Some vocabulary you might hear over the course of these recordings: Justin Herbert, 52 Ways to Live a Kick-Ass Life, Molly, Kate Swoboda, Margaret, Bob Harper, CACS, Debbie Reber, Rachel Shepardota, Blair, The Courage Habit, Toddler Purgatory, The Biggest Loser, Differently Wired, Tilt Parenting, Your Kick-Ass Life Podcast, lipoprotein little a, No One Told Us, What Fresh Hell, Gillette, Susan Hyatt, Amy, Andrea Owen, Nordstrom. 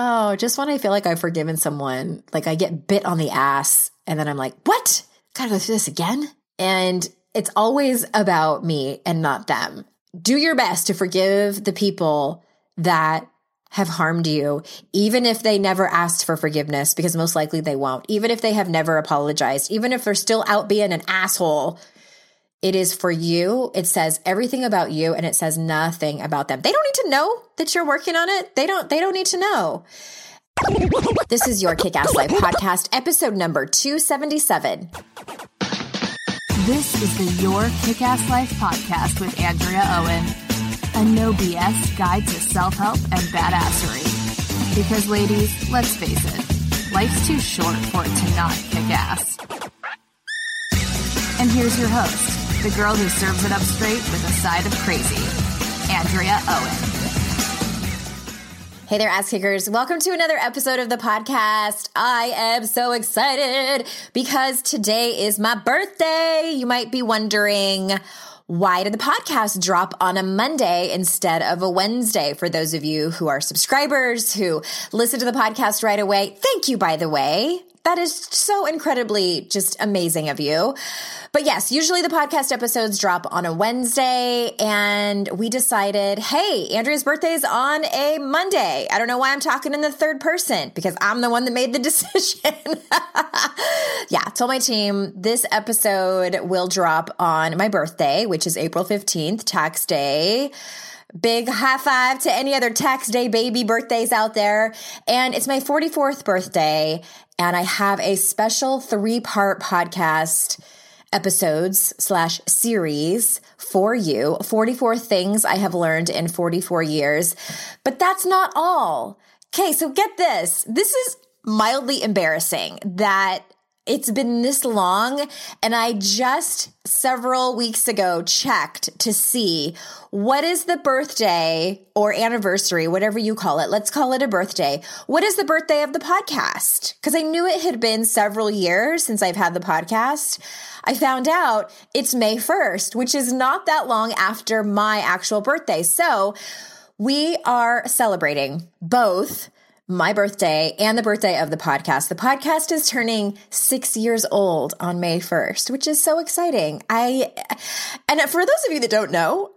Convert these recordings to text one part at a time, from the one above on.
Oh, just when I feel like I've forgiven someone, like I get bit on the ass and then I'm like, what? Gotta go through this again? And it's always about me and not them. Do your best to forgive the people that have harmed you, even if they never asked for forgiveness, because most likely they won't. Even if they have never apologized, even if they're still out being an asshole, it is for you. It says everything about you and it says nothing about them. They don't need to know that you're working on it. They don't need to know. This is Your Kick-Ass Life Podcast, episode number 277. This is the Your Kick-Ass Life Podcast with Andrea Owen, a no BS guide to self-help and badassery. Because ladies, let's face it, life's too short for it to not kick ass. And here's your host, the girl who serves it up straight with a side of crazy, Andrea Owen. Hey there, ass kickers. Welcome to another episode of the podcast. I am so excited because today is my birthday. You might be wondering, why did the podcast drop on a Monday instead of a Wednesday? For those of you who are subscribers, who listen to the podcast right away, thank you, by the way. That is so incredibly just amazing of you. But yes, usually the podcast episodes drop on a Wednesday, and we decided, hey, Andrea's birthday is on a Monday. I don't know why I'm talking in the third person because I'm the one that made the decision. Yeah, told my team this episode will drop on my birthday, which is April 15th, tax day. Big high five to any other tax day baby birthdays out there. And it's my 44th birthday, and I have a special 3-part podcast episodes / series for you. 44 things I have learned in 44 years. But that's not all. Okay, so get this. This is mildly embarrassing that it's been this long, and I just several weeks ago checked to see what is the birthday or anniversary, whatever you call it. Let's call it a birthday. What is the birthday of the podcast? Because I knew it had been several years since I've had the podcast. I found out it's May 1st, which is not that long after my actual birthday. So we are celebrating both my birthday and the birthday of the podcast. The podcast is turning 6 years old on May 1st, which is so exciting. And for those of you that don't know,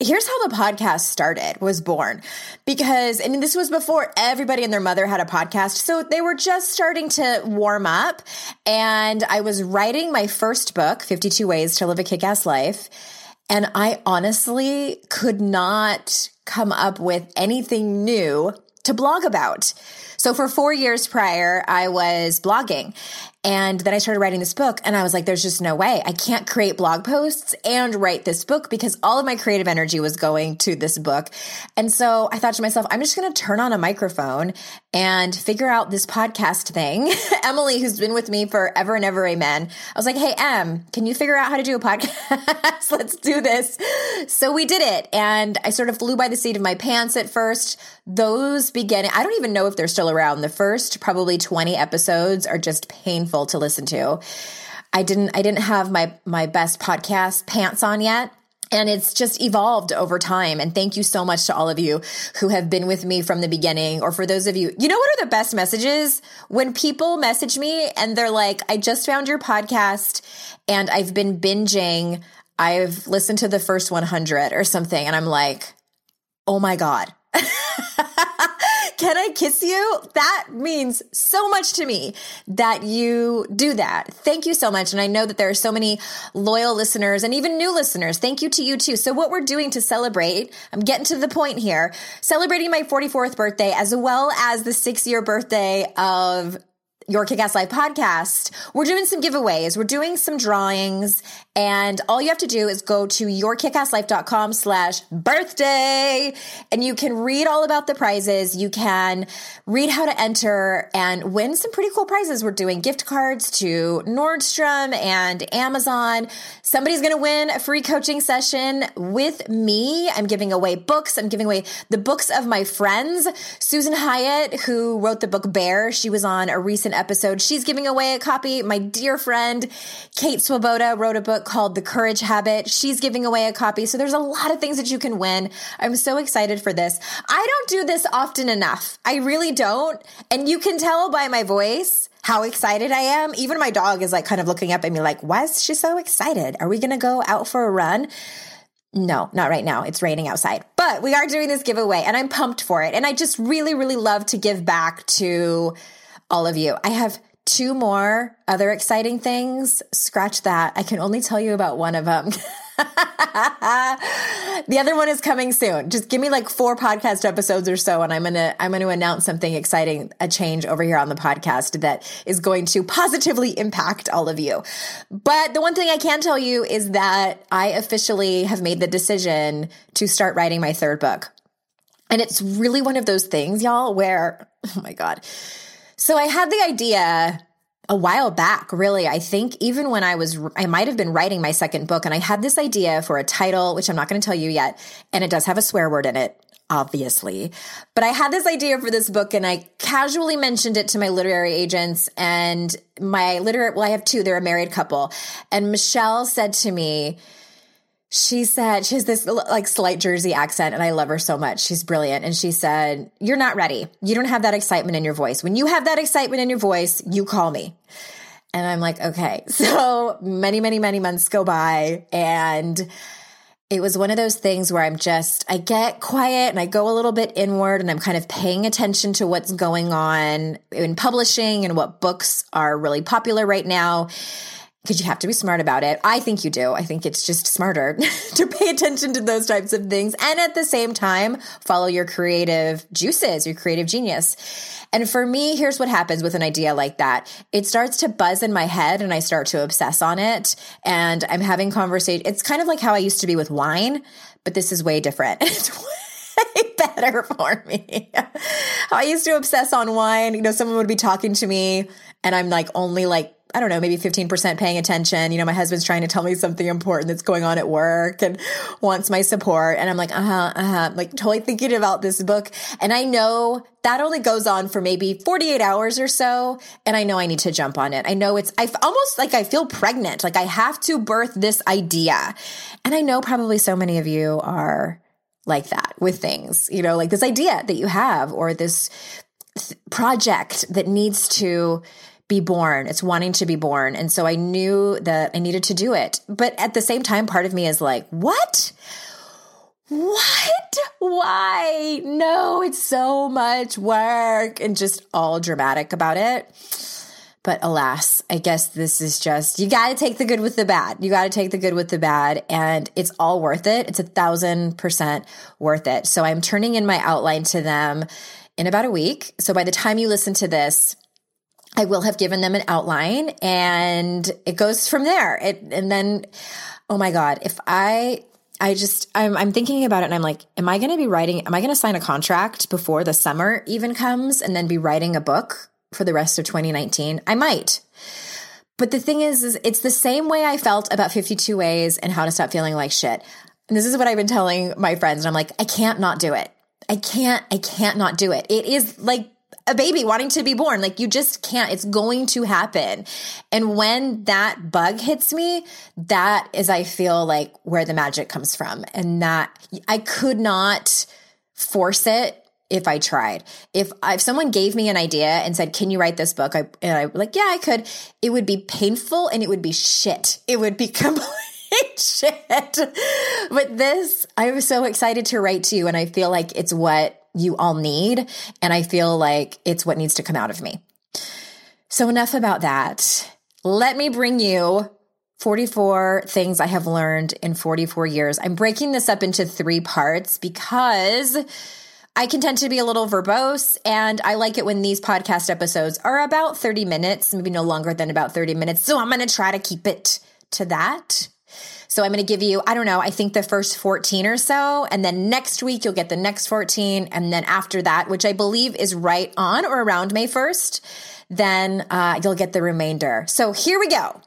here's how the podcast started, was born, because, and this was before everybody and their mother had a podcast. So they were just starting to warm up, and I was writing my first book, 52 Ways to Live a Kick-Ass Life. And I honestly could not come up with anything new to blog about. So for 4 years prior, I was blogging, and then I started writing this book, and I was like, there's just no way. I can't create blog posts and write this book because all of my creative energy was going to this book. And so I thought to myself, I'm just going to turn on a microphone and figure out this podcast thing. Emily, who's been with me forever and ever, amen. I was like, hey, Em, can you figure out how to do a podcast? Let's do this. So we did it. And I sort of flew by the seat of my pants at first. Those beginning, I don't even know if they're still around. The first probably 20 episodes are just painful to listen to. I didn't have my best podcast pants on yet. And it's just evolved over time. And thank you so much to all of you who have been with me from the beginning, or for those of you, you know what are the best messages? When people message me and they're like, I just found your podcast and I've been binging. I've listened to the first 100 or something. And I'm like, oh my God. Can I kiss you? That means so much to me that you do that. Thank you so much. And I know that there are so many loyal listeners and even new listeners. Thank you to you too. So what we're doing to celebrate, I'm getting to the point here, celebrating my 44th birthday, as well as the 6-year birthday of Your Kick-Ass Life podcast, we're doing some giveaways. We're doing some drawings. And all you have to do is go to yourkickasslife.com/birthday. And you can read all about the prizes. You can read how to enter and win some pretty cool prizes. We're doing gift cards to Nordstrom and Amazon. Somebody's going to win a free coaching session with me. I'm giving away books. I'm giving away the books of my friends. Susan Hyatt, who wrote the book Blair, she was on a recent episode. She's giving away a copy. My dear friend, Kate Swoboda, wrote a book called The Courage Habit. She's giving away a copy. So there's a lot of things that you can win. I'm so excited for this. I don't do this often enough. I really don't. And you can tell by my voice how excited I am. Even my dog is like kind of looking up at me like, why is she so excited? Are we going to go out for a run? No, not right now. It's raining outside, but we are doing this giveaway and I'm pumped for it. And I just really, really love to give back to all of you. I have 2 more other exciting things. Scratch that. I can only tell you about one of them. The other one is coming soon. Just give me like 4 podcast episodes or so, and I'm going to announce something exciting, a change over here on the podcast that is going to positively impact all of you. But the one thing I can tell you is that I officially have made the decision to start writing my 3rd book. And it's really one of those things, y'all, where, oh my God. So I had the idea a while back, really. I think even when I might have been writing my 2nd book, and I had this idea for a title, which I'm not going to tell you yet, and it does have a swear word in it, obviously. But I had this idea for this book, and I casually mentioned it to my literary agents, and I have 2, they're a married couple. And Michelle said to me, she has this like slight Jersey accent, and I love her so much. She's brilliant. And she said, you're not ready. You don't have that excitement in your voice. When you have that excitement in your voice, you call me. And I'm like, okay. So many, many, many months go by, and it was one of those things where I get quiet and I go a little bit inward, and I'm kind of paying attention to what's going on in publishing and what books are really popular right now. Because you have to be smart about it. I think you do. I think it's just smarter to pay attention to those types of things. And at the same time, follow your creative juices, your creative genius. And for me, here's what happens with an idea like that. It starts to buzz in my head and I start to obsess on it. And I'm having conversation. It's kind of like how I used to be with wine, but this is way different. It's way better for me. I used to obsess on wine. You know, someone would be talking to me and I'm like only like, I don't know, maybe 15% paying attention. You know, my husband's trying to tell me something important that's going on at work and wants my support. And I'm like, like totally thinking about this book. And I know that only goes on for maybe 48 hours or so. And I know I need to jump on it. I know I almost like I feel pregnant. Like I have to birth this idea. And I know probably so many of you are like that with things, you know, like this idea that you have or this project that needs to be born. It's wanting to be born. And so I knew that I needed to do it. But at the same time, part of me is like, what? What? Why? No, it's so much work, and just all dramatic about it. But alas, I guess this is just, you got to take the good with the bad. You got to take the good with the bad, and it's all worth it. It's 1,000% worth it. So I'm turning in my outline to them in about a week. So by the time you listen to this, I will have given them an outline, and it goes from there. And then, oh my God, if I'm thinking about it and I'm like, am I going to sign a contract before the summer even comes and then be writing a book for the rest of 2019? I might. But the thing is it's the same way I felt about 52 Ways and How to Stop Feeling Like Shit. And this is what I've been telling my friends. And I'm like, I can't not do it. I can't not do it. It is like a baby wanting to be born. Like, you just can't. It's going to happen. And when that bug hits me, that is, I feel like, where the magic comes from. And that I could not force it if I tried. If someone gave me an idea and said, can you write this book? And I like, yeah, I could. It would be painful and it would be shit. It would be complete shit. But this, I was so excited to write to you. And I feel like it's what you all need. And I feel like it's what needs to come out of me. So enough about that. Let me bring you 44 things I have learned in 44 years. I'm breaking this up into 3 parts because I can tend to be a little verbose, and I like it when these podcast episodes are about 30 minutes, maybe no longer than about 30 minutes. So I'm going to try to keep it to that. So I'm going to give you, I don't know, I think the first 14 or so, and then next week you'll get the next 14. And then after that, which I believe is right on or around May 1st, then you'll get the remainder. So here we go.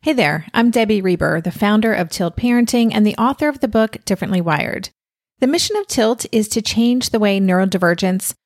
Hey there, I'm Debbie Reber, the founder of Tilt Parenting and the author of the book Differently Wired. The mission of Tilt is to change the way neurodivergence,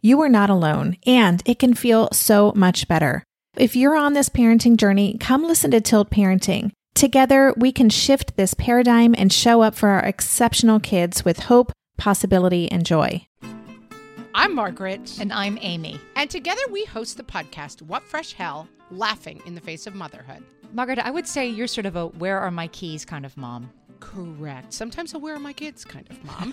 you are not alone, and it can feel so much better. If you're on this parenting journey, come listen to Tilt Parenting. Together, we can shift this paradigm and show up for our exceptional kids with hope, possibility, and joy. I'm Margaret. And I'm Amy. And together we host the podcast, What Fresh Hell, Laughing in the Face of Motherhood. Margaret, I would say you're sort of a where are my keys kind of mom. Correct. Sometimes a where are my kids kind of mom.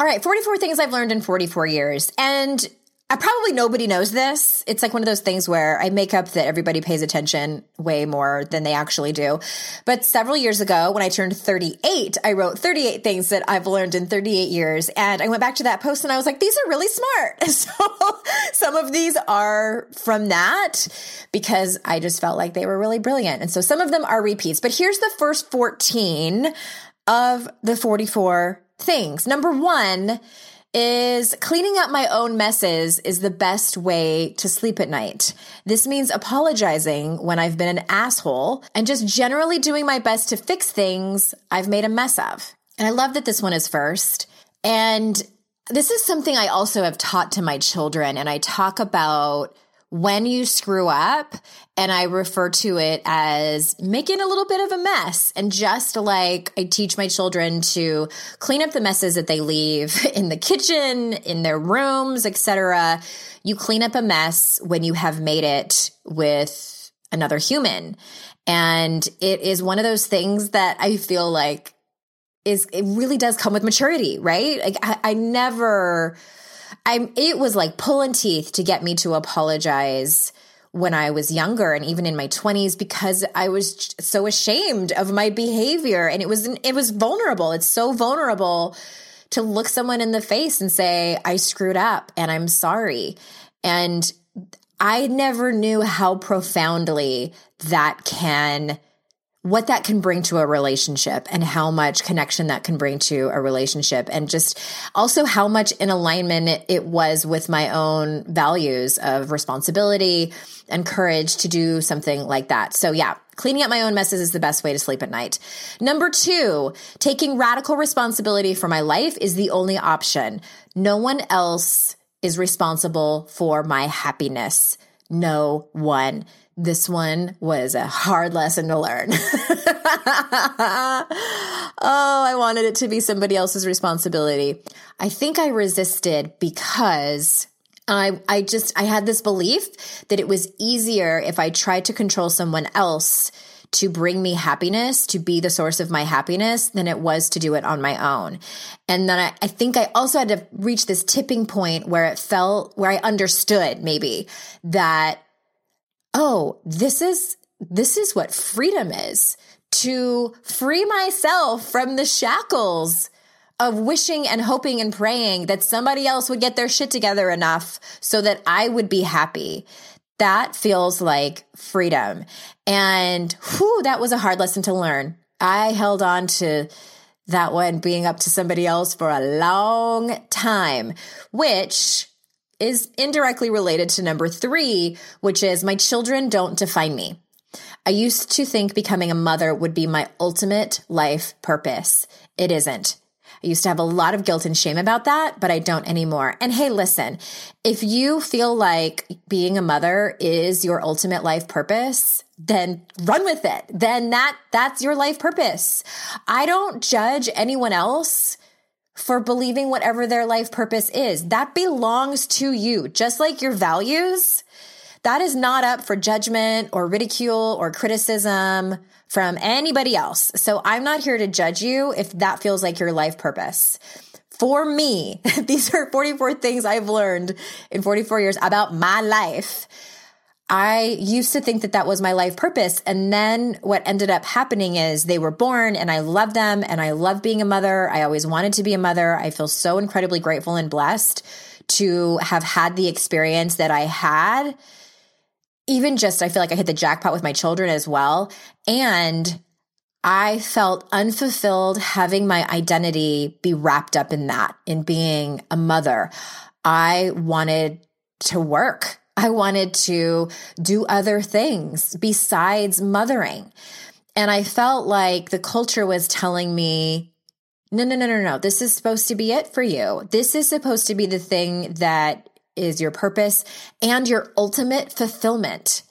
All right, 44 things I've learned in 44 years. And I probably nobody knows this. It's like one of those things where I make up that everybody pays attention way more than they actually do. But several years ago, when I turned 38, I wrote 38 things that I've learned in 38 years. And I went back to that post and I was like, these are really smart. So some of these are from that because I just felt like they were really brilliant. And so some of them are repeats. But here's the first 14 of the 44 things. Number 1 is cleaning up my own messes is the best way to sleep at night. This means apologizing when I've been an asshole and just generally doing my best to fix things I've made a mess of. And I love that this one is first. And this is something I also have taught to my children. And I talk about when you screw up, and I refer to it as making a little bit of a mess. And just like I teach my children to clean up the messes that they leave in the kitchen, in their rooms, etc., you clean up a mess when you have made it with another human. And it is one of those things that I feel like it really does come with maturity, right? Like I never... it was like pulling teeth to get me to apologize when I was younger and even in my 20s because I was so ashamed of my behavior, and it was vulnerable. It's so vulnerable to look someone in the face and say, I screwed up and I'm sorry. And I never knew how profoundly that can what that can bring to a relationship and how much connection that can bring to a relationship, and just also how much in alignment it was with my own values of responsibility and courage to do something like that. So yeah, cleaning up my own messes is the best way to sleep at night. Number 2, taking radical responsibility for my life is the only option. No one else is responsible for my happiness. No one. This one was a hard lesson to learn. Oh, I wanted it to be somebody else's responsibility. I think I resisted because I had this belief that it was easier if I tried to control someone else to bring me happiness, to be the source of my happiness, than it was to do it on my own. And then I think I also had to reach this tipping point where I understood maybe that, oh, this is what freedom is, to free myself from the shackles of wishing and hoping and praying that somebody else would get their shit together enough so that I would be happy. That feels like freedom. And whew, that was a hard lesson to learn. I held on to that one, being up to somebody else, for a long time, which is indirectly related to number 3, which is my children don't define me. I used to think becoming a mother would be my ultimate life purpose. It isn't. I used to have a lot of guilt and shame about that, but I don't anymore. And hey, listen, if you feel like being a mother is your ultimate life purpose, then run with it. Then that's your life purpose. I don't judge anyone else for believing whatever their life purpose is. That belongs to you, just like your values. That is not up for judgment or ridicule or criticism from anybody else. So I'm not here to judge you if that feels like your life purpose. For me, these are 44 things I've learned in 44 years about my life. I used to think that was my life purpose. And then what ended up happening is they were born and I love them and I love being a mother. I always wanted to be a mother. I feel so incredibly grateful and blessed to have had the experience that I had. Even just, I feel like I hit the jackpot with my children as well. And I felt unfulfilled having my identity be wrapped up in that, in being a mother. I wanted to work. I wanted to do other things besides mothering. And I felt like the culture was telling me, no. This is supposed to be it for you. This is supposed to be the thing that is your purpose and your ultimate fulfillment.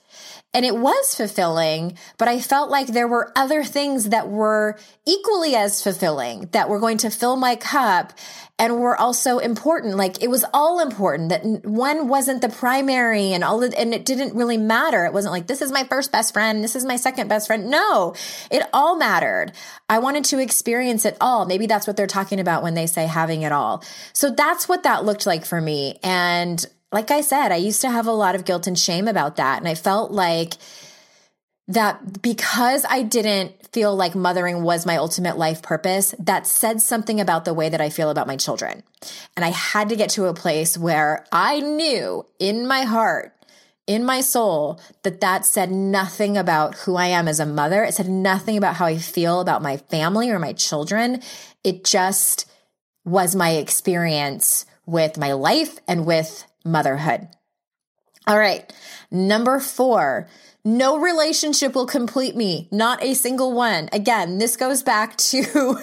And it was fulfilling, but I felt like there were other things that were equally as fulfilling, that were going to fill my cup and were also important. Like, it was all important, that one wasn't the primary and all, and it didn't really matter. It wasn't like, this is my first best friend, this is my second best friend. No, it all mattered. I wanted to experience it all. Maybe that's what they're talking about when they say having it all. So that's what that looked like for me. And like I said, I used to have a lot of guilt and shame about that. And I felt like that because I didn't feel like mothering was my ultimate life purpose, that said something about the way that I feel about my children. And I had to get to a place where I knew in my heart, in my soul, that said nothing about who I am as a mother. It said nothing about how I feel about my family or my children. It just was my experience with my life and with motherhood. All right. Number 4, no relationship will complete me, not a single one. Again, this goes back to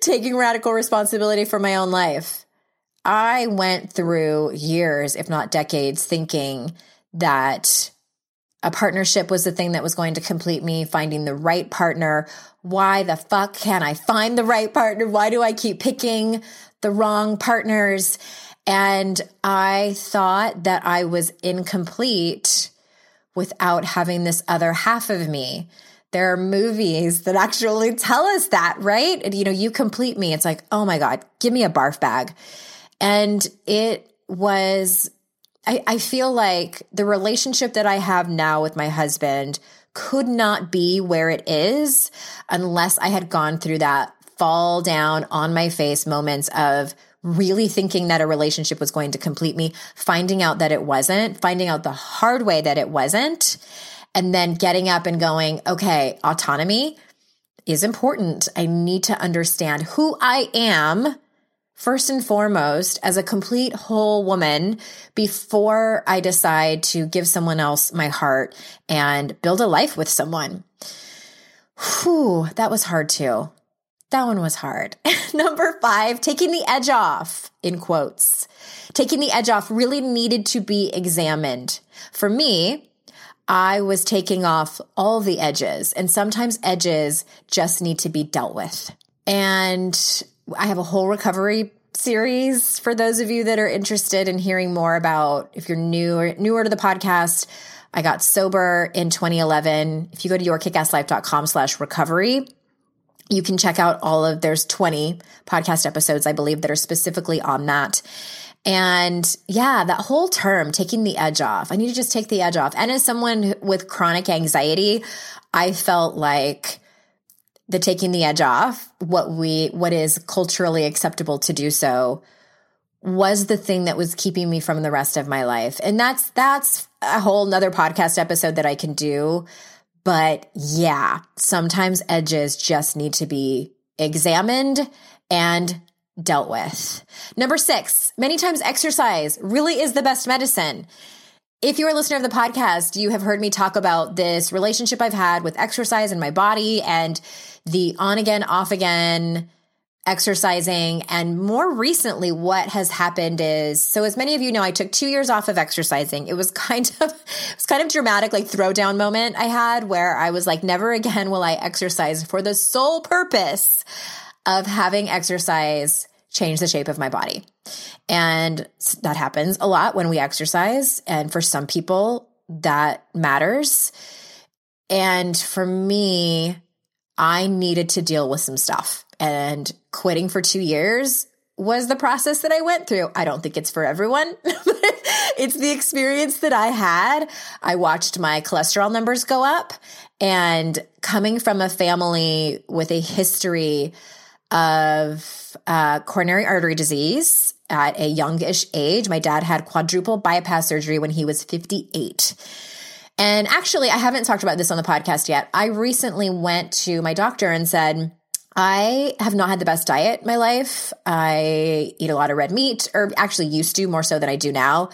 taking radical responsibility for my own life. I went through years, if not decades, thinking that a partnership was the thing that was going to complete me, finding the right partner. Why the fuck can't I find the right partner? Why do I keep picking the wrong partners? And I thought that I was incomplete without having this other half of me. There are movies that actually tell us that, right? And, you know, you complete me. It's like, oh my God, give me a barf bag. And it was, I feel like the relationship that I have now with my husband could not be where it is unless I had gone through that fall down on my face moments of really thinking that a relationship was going to complete me, finding out that it wasn't, finding out the hard way that it wasn't, and then getting up and going, okay, autonomy is important. I need to understand who I am first and foremost as a complete whole woman before I decide to give someone else my heart and build a life with someone. Whew, that was hard too. That one was hard. Number 5, taking the edge off, in quotes. Taking the edge off really needed to be examined. For me, I was taking off all the edges, and sometimes edges just need to be dealt with. And I have a whole recovery series for those of you that are interested in hearing more about. If you're newer to the podcast, I got sober in 2011. If you go to yourkickasslife.com/recovery, you can check out all of, there's 20 podcast episodes, I believe, that are specifically on that. And yeah, that whole term, taking the edge off, I need to just take the edge off. And as someone with chronic anxiety, I felt like the taking the edge off, what is culturally acceptable to do so, was the thing that was keeping me from the rest of my life. And that's a whole nother podcast episode that I can do. But yeah, sometimes edges just need to be examined and dealt with. Number 6, many times exercise really is the best medicine. If you're a listener of the podcast, you have heard me talk about this relationship I've had with exercise and my body and the on again, off again exercising. And more recently, what has happened is, so as many of you know, I took 2 years off of exercising. It was kind of dramatic, like throwdown moment I had where I was like, never again will I exercise for the sole purpose of having exercise change the shape of my body. And that happens a lot when we exercise. And for some people that matters. And for me, I needed to deal with some stuff. And quitting for 2 years was the process that I went through. I don't think it's for everyone, but it's the experience that I had. I watched my cholesterol numbers go up, and coming from a family with a history of coronary artery disease at a youngish age. My dad had quadruple bypass surgery when he was 58. And actually, I haven't talked about this on the podcast yet. I recently went to my doctor and said, I have not had the best diet in my life. I eat a lot of red meat, or actually used to, more so than I do now.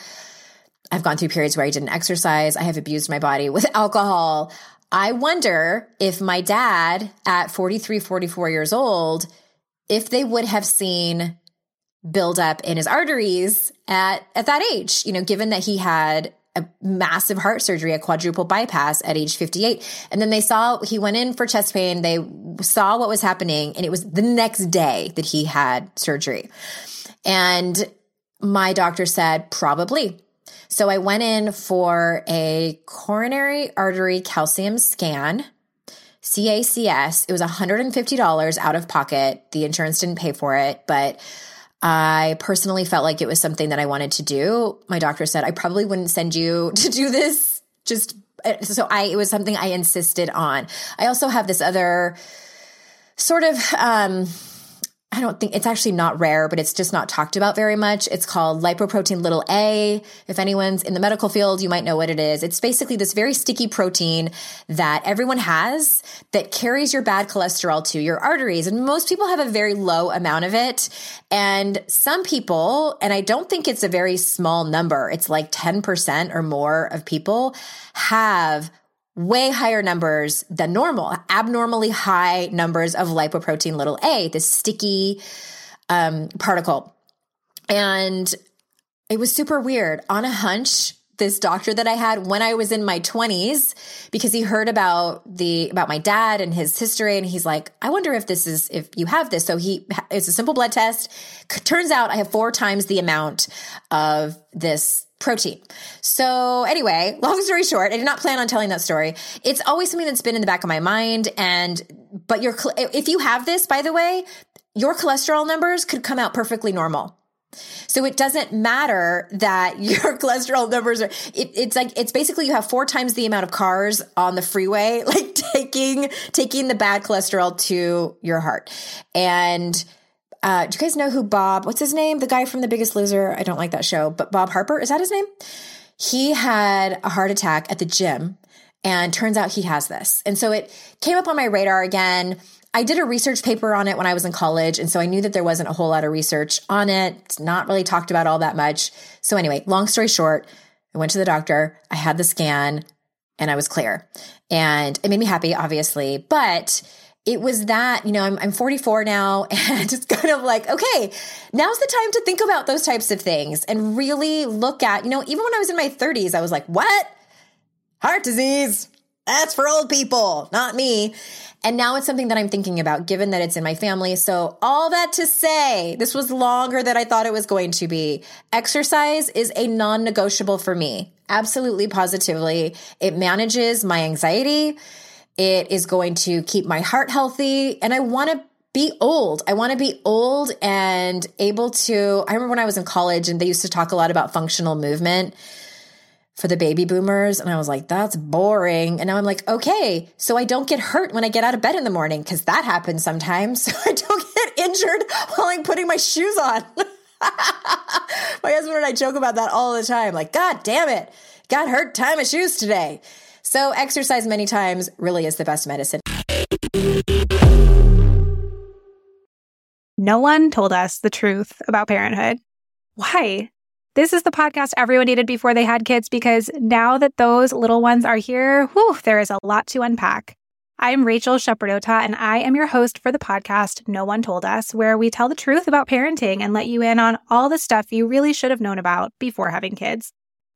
I've gone through periods where I didn't exercise. I have abused my body with alcohol. I wonder if my dad at 43, 44 years old, if they would have seen buildup in his arteries at that age, you know, given that he had a massive heart surgery, a quadruple bypass at age 58. And then he went in for chest pain. They saw what was happening, and it was the next day that he had surgery. And my doctor said, probably. So I went in for a coronary artery calcium scan, CACS. It was $150 out of pocket. The insurance didn't pay for it, but I personally felt like it was something that I wanted to do. My doctor said, I probably wouldn't send you to do this. It was something I insisted on. I also have this other sort of, I don't think it's actually not rare, but it's just not talked about very much. It's called lipoprotein little a. If anyone's in the medical field, you might know what it is. It's basically this very sticky protein that everyone has that carries your bad cholesterol to your arteries. And most people have a very low amount of it. And some people, and I don't think it's a very small number, it's like 10% or more of people have way higher numbers than normal, abnormally high numbers of lipoprotein little a, this sticky particle. And it was super weird. On a hunch, this doctor that I had when I was in my 20s, because he heard about my dad and his history, and he's like, I wonder if you have this. So it's a simple blood test. Turns out I have 4 times the amount of this protein. So anyway, long story short, I did not plan on telling that story. It's always something that's been in the back of my mind. But if you have this, by the way, your cholesterol numbers could come out perfectly normal. So it doesn't matter that your cholesterol numbers it's basically you have 4 times the amount of cars on the freeway, like taking the bad cholesterol to your heart. And do you guys know who what's his name? The guy from The Biggest Loser. I don't like that show, but Bob Harper, is that his name? He had a heart attack at the gym And turns out he has this. And so it came up on my radar again. I did a research paper on it when I was in college. And so I knew that there wasn't a whole lot of research on it. It's not really talked about all that much. So anyway, long story short, I went to the doctor, I had the scan, and I was clear. And it made me happy, obviously. But it was that, you know, I'm 44 now, and it's kind of like, okay, now's the time to think about those types of things and really look at, you know, even when I was in my 30s, I was like, what? Heart disease, that's for old people, not me. And now it's something that I'm thinking about, given that it's in my family. So all that to say, this was longer than I thought it was going to be. Exercise is a non-negotiable for me. Absolutely, positively. It manages my anxiety. It is going to keep my heart healthy. And I want to be old. I want to be old and able to, I remember when I was in college and they used to talk a lot about functional movement for the baby boomers. And I was like, that's boring. And now I'm like, okay, so I don't get hurt when I get out of bed in the morning, because that happens sometimes. So I don't get injured while I'm putting my shoes on. My husband and I joke about that all the time. Like, God damn it, got hurt tying my shoes today. So exercise many times really is the best medicine. No one told us the truth about parenthood. Why? This is the podcast everyone needed before they had kids, because now that those little ones are here, whew, there is a lot to unpack. I'm Rachel Shepardota, and I am your host for the podcast No One Told Us, where we tell the truth about parenting and let you in on all the stuff you really should have known about before having kids.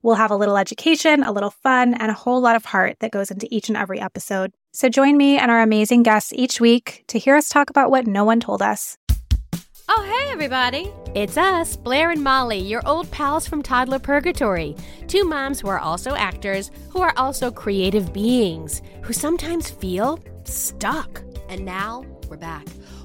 We'll have a little education, a little fun, and a whole lot of heart that goes into each and every episode. So join me and our amazing guests each week to hear us talk about what no one told us. Oh, hey, everybody. It's us, Blair and Molly, your old pals from Toddler Purgatory. Two moms who are also actors, who are also creative beings, who sometimes feel stuck. And now we're back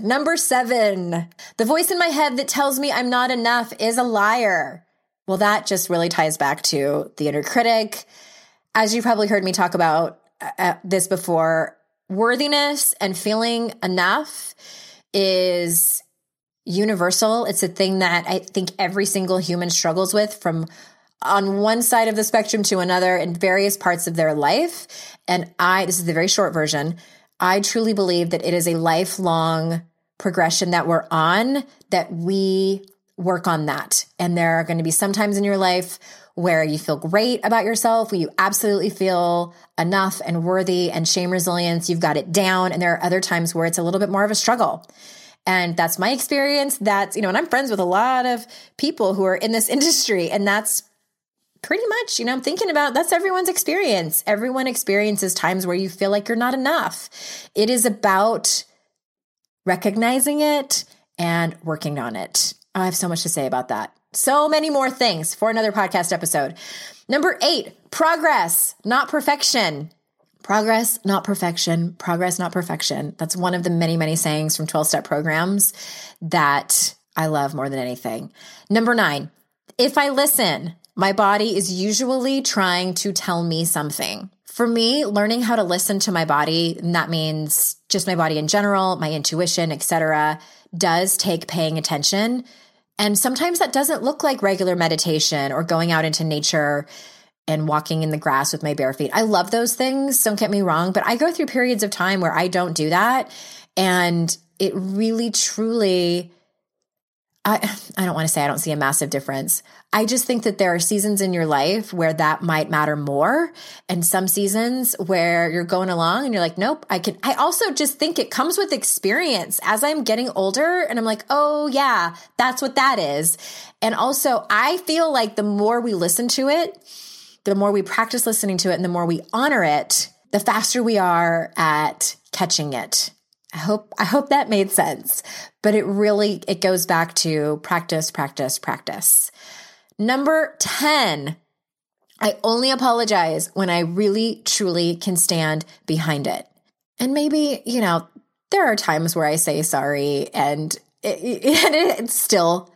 Number 7, the voice in my head that tells me I'm not enough is a liar. Well, that just really ties back to the inner critic. As you probably heard me talk about this before, worthiness and feeling enough is universal. It's a thing that I think every single human struggles with, from on one side of the spectrum to another in various parts of their life. And this is the very short version, I truly believe that it is a lifelong progression that we're on, that we work on that. And there are going to be some times in your life where you feel great about yourself, where you absolutely feel enough and worthy and shame resilience, you've got it down. And there are other times where it's a little bit more of a struggle. And that's my experience. That's, you know, and I'm friends with a lot of people who are in this industry, and that's pretty much, you know, I'm thinking about, that's everyone's experience. Everyone experiences times where you feel like you're not enough. It is about recognizing it and working on it. I have so much to say about that. So many more things for another podcast episode. Number 8, progress, not perfection. Progress, not perfection. Progress, not perfection. That's one of the many, many sayings from 12-step programs that I love more than anything. Number 9, if I listen, my body is usually trying to tell me something. For me, learning how to listen to my body, and that means just my body in general, my intuition, etc., does take paying attention And sometimes that doesn't look like regular meditation or going out into nature and walking in the grass with my bare feet. I love those things, don't get me wrong, but I go through periods of time where I don't do that. And it really, truly, I don't want to say I don't see a massive difference. I just think that there are seasons in your life where that might matter more, and some seasons where you're going along and you're like, nope, I can. I also just think it comes with experience as I'm getting older, and I'm like, oh yeah, that's what that is. And also I feel like the more we listen to it, the more we practice listening to it, and the more we honor it, the faster we are at catching it. I hope that made sense, but it goes back to practice, practice, practice. Number 10, I only apologize when I really, truly can stand behind it. And maybe, there are times where I say sorry, and it's still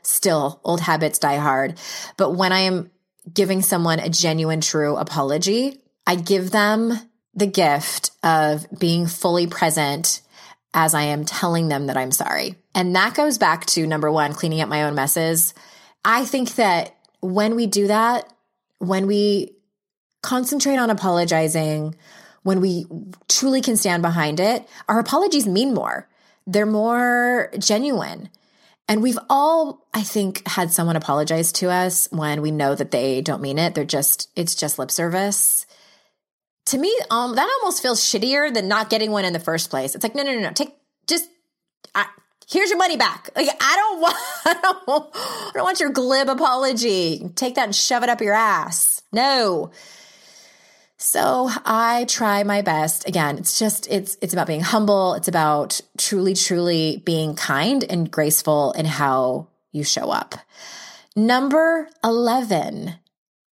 old habits die hard. But when I am giving someone a genuine, true apology, I give them the gift of being fully present as I am telling them that I'm sorry. And that goes back to number one, cleaning up my own messes. I think that when we do that, when we concentrate on apologizing, when we truly can stand behind it, our apologies mean more. They're more genuine. And we've all, I think, had someone apologize to us when we know that they don't mean it. It's just lip service. To me, that almost feels shittier than not getting one in the first place. It's like, no. Here's your money back. Like, I don't want your glib apology. Take that and shove it up your ass. No. So I try my best. Again, it's about being humble. It's about truly, truly being kind and graceful in how you show up. Number 11.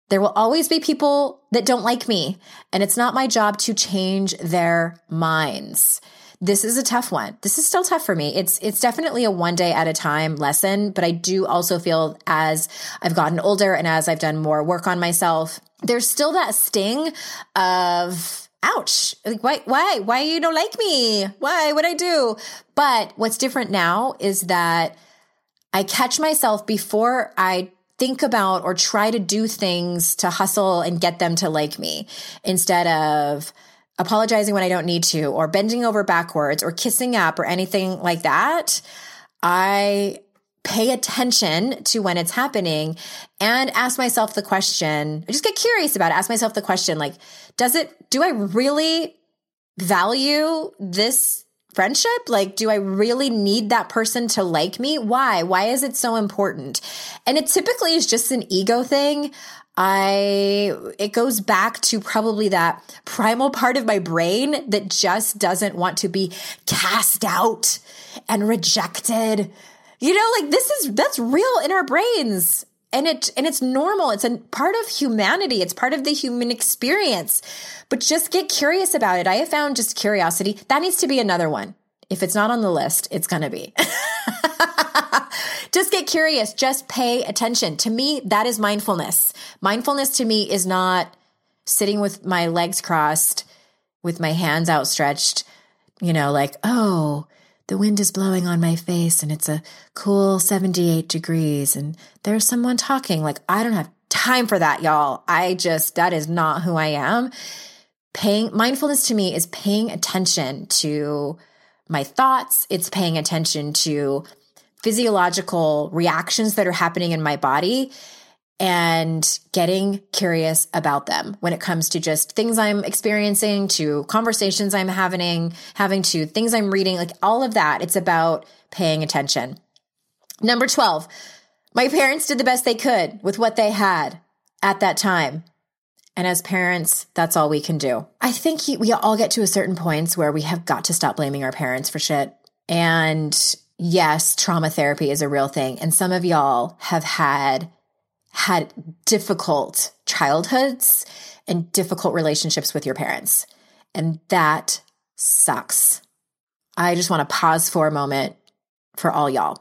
There will always be people that don't like me, and it's not my job to change their minds. This is a tough one. This is still tough for me. It's definitely a one day at a time lesson, but I do also feel as I've gotten older and as I've done more work on myself, there's still that sting of, ouch, like why you don't like me? Why would I do? But what's different now is that I catch myself before I think about or try to do things to hustle and get them to like me, instead of apologizing when I don't need to, or bending over backwards, or kissing up, or anything like that. I pay attention to when it's happening and ask myself the question. I just get curious about it. Ask myself the question, like, do I really value this friendship? Like, do I really need that person to like me? Why? Why is it so important? And it typically is just an ego thing. It goes back to probably that primal part of my brain that just doesn't want to be cast out and rejected. That's real in our brains. And it's normal. It's a part of humanity. It's part of the human experience. But just get curious about it. I have found just curiosity. That needs to be another one. If it's not on the list, it's going to be. Just get curious. Just pay attention. To me, that is mindfulness. Mindfulness to me is not sitting with my legs crossed, with my hands outstretched, like, oh, the wind is blowing on my face and it's a cool 78 degrees and there's someone talking. Like, I don't have time for that, y'all. That is not who I am. Mindfulness to me is paying attention to my thoughts. It's paying attention to physiological reactions that are happening in my body and getting curious about them when it comes to just things I'm experiencing, to conversations I'm having to things I'm reading, like all of that. It's about paying attention. Number 12, my parents did the best they could with what they had at that time. And as parents, that's all we can do. I think we all get to a certain point where we have got to stop blaming our parents for shit. And yes, trauma therapy is a real thing. And some of y'all have had difficult childhoods and difficult relationships with your parents. And that sucks. I just want to pause for a moment for all y'all.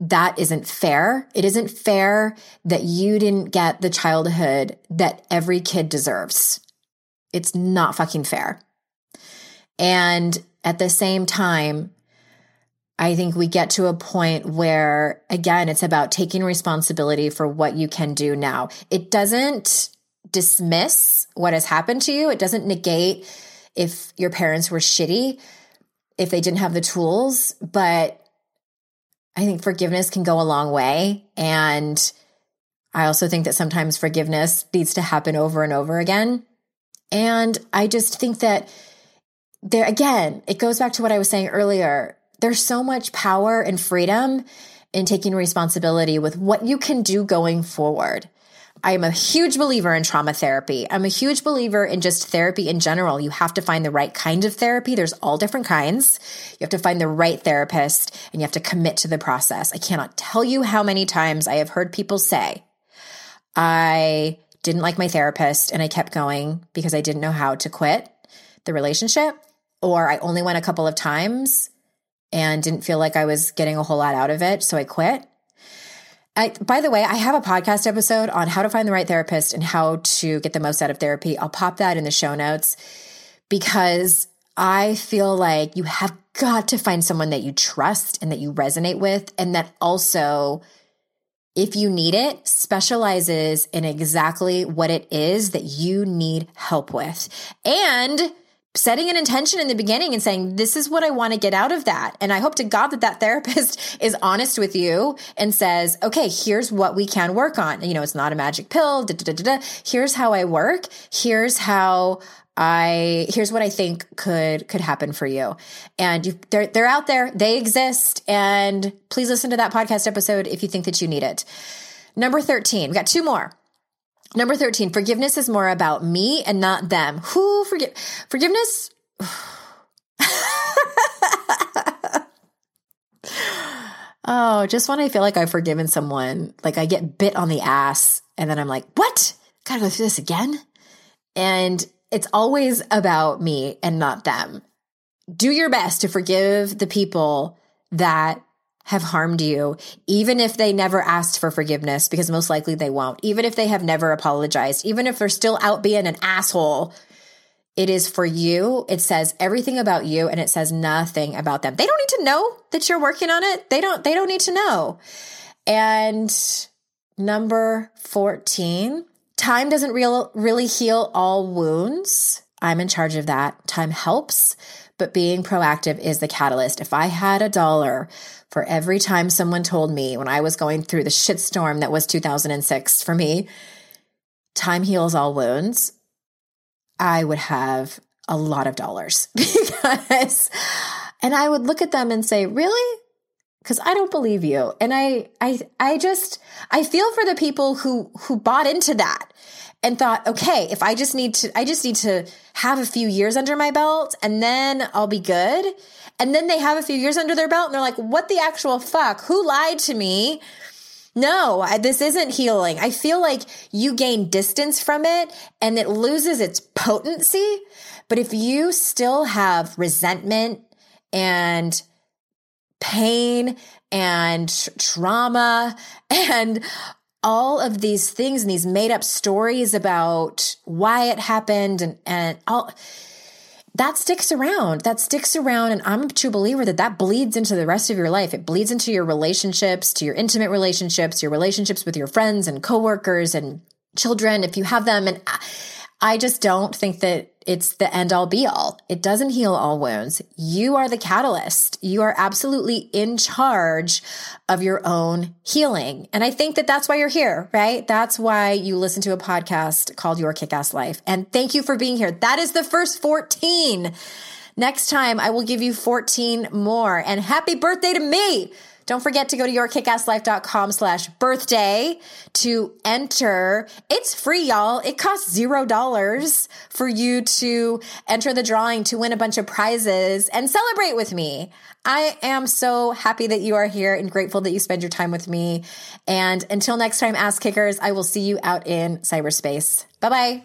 That isn't fair. It isn't fair that you didn't get the childhood that every kid deserves. It's not fucking fair. And at the same time, I think we get to a point where, again, it's about taking responsibility for what you can do now. It doesn't dismiss what has happened to you. It doesn't negate if your parents were shitty, if they didn't have the tools, but I think forgiveness can go a long way. And I also think that sometimes forgiveness needs to happen over and over again. And I just think that there, again, it goes back to what I was saying earlier. There's so much power and freedom in taking responsibility with what you can do going forward. I am a huge believer in trauma therapy. I'm a huge believer in just therapy in general. You have to find the right kind of therapy. There's all different kinds. You have to find the right therapist and you have to commit to the process. I cannot tell you how many times I have heard people say, I didn't like my therapist and I kept going because I didn't know how to quit the relationship, or I only went a couple of times and didn't feel like I was getting a whole lot out of it, so I quit. By the way, I have a podcast episode on how to find the right therapist and how to get the most out of therapy. I'll pop that in the show notes because I feel like you have got to find someone that you trust and that you resonate with, and that also, if you need it, specializes in exactly what it is that you need help with. And setting an intention in the beginning and saying, this is what I want to get out of that. And I hope to God that that therapist is honest with you and says, okay, here's what we can work on. You know, it's not a magic pill. Here's how I work. Here's what I think could happen for you. And they're out there. They exist. And please listen to that podcast episode if you think that you need it. Number 13, we got two more. Number 13, forgiveness is more about me and not them. Who forgiveness? Oh, just when I feel like I've forgiven someone, like I get bit on the ass and then I'm like, what? Gotta go through this again? And it's always about me and not them. Do your best to forgive the people that have harmed you, even if they never asked for forgiveness, because most likely they won't, even if they have never apologized, even if they're still out being an asshole, it is for you. It says everything about you and it says nothing about them. They don't need to know that you're working on it. They don't need to know. And number 14, time doesn't really heal all wounds. I'm in charge of that. Time helps, but being proactive is the catalyst. If I had $1 for every time someone told me when I was going through the shitstorm that was 2006 for me, time heals all wounds, I would have a lot of dollars because, and I would look at them and say, really? Because I don't believe you. And I feel for the people who bought into that and thought, okay, if I just need to have a few years under my belt and then I'll be good. And then they have a few years under their belt and they're like, what the actual fuck? Who lied to me? No, this isn't healing. I feel like you gain distance from it and it loses its potency. But if you still have resentment and pain and trauma and all of these things and these made up stories about why it happened and all that sticks around. And I'm a true believer that bleeds into the rest of your life. It bleeds into your relationships, to your intimate relationships, your relationships with your friends and coworkers and children, if you have them. And I just don't think that it's the end all be all. It doesn't heal all wounds. You are the catalyst. You are absolutely in charge of your own healing. And I think that that's why you're here, right? That's why you listen to a podcast called Your Kick-Ass Life. And thank you for being here. That is the first 14. Next time, I will give you 14 more. And happy birthday to me. Don't forget to go to yourkickasslife.com/birthday to enter. It's free, y'all. It costs $0 for you to enter the drawing to win a bunch of prizes and celebrate with me. I am so happy that you are here and grateful that you spend your time with me. And until next time, ass kickers, I will see you out in cyberspace. Bye-bye.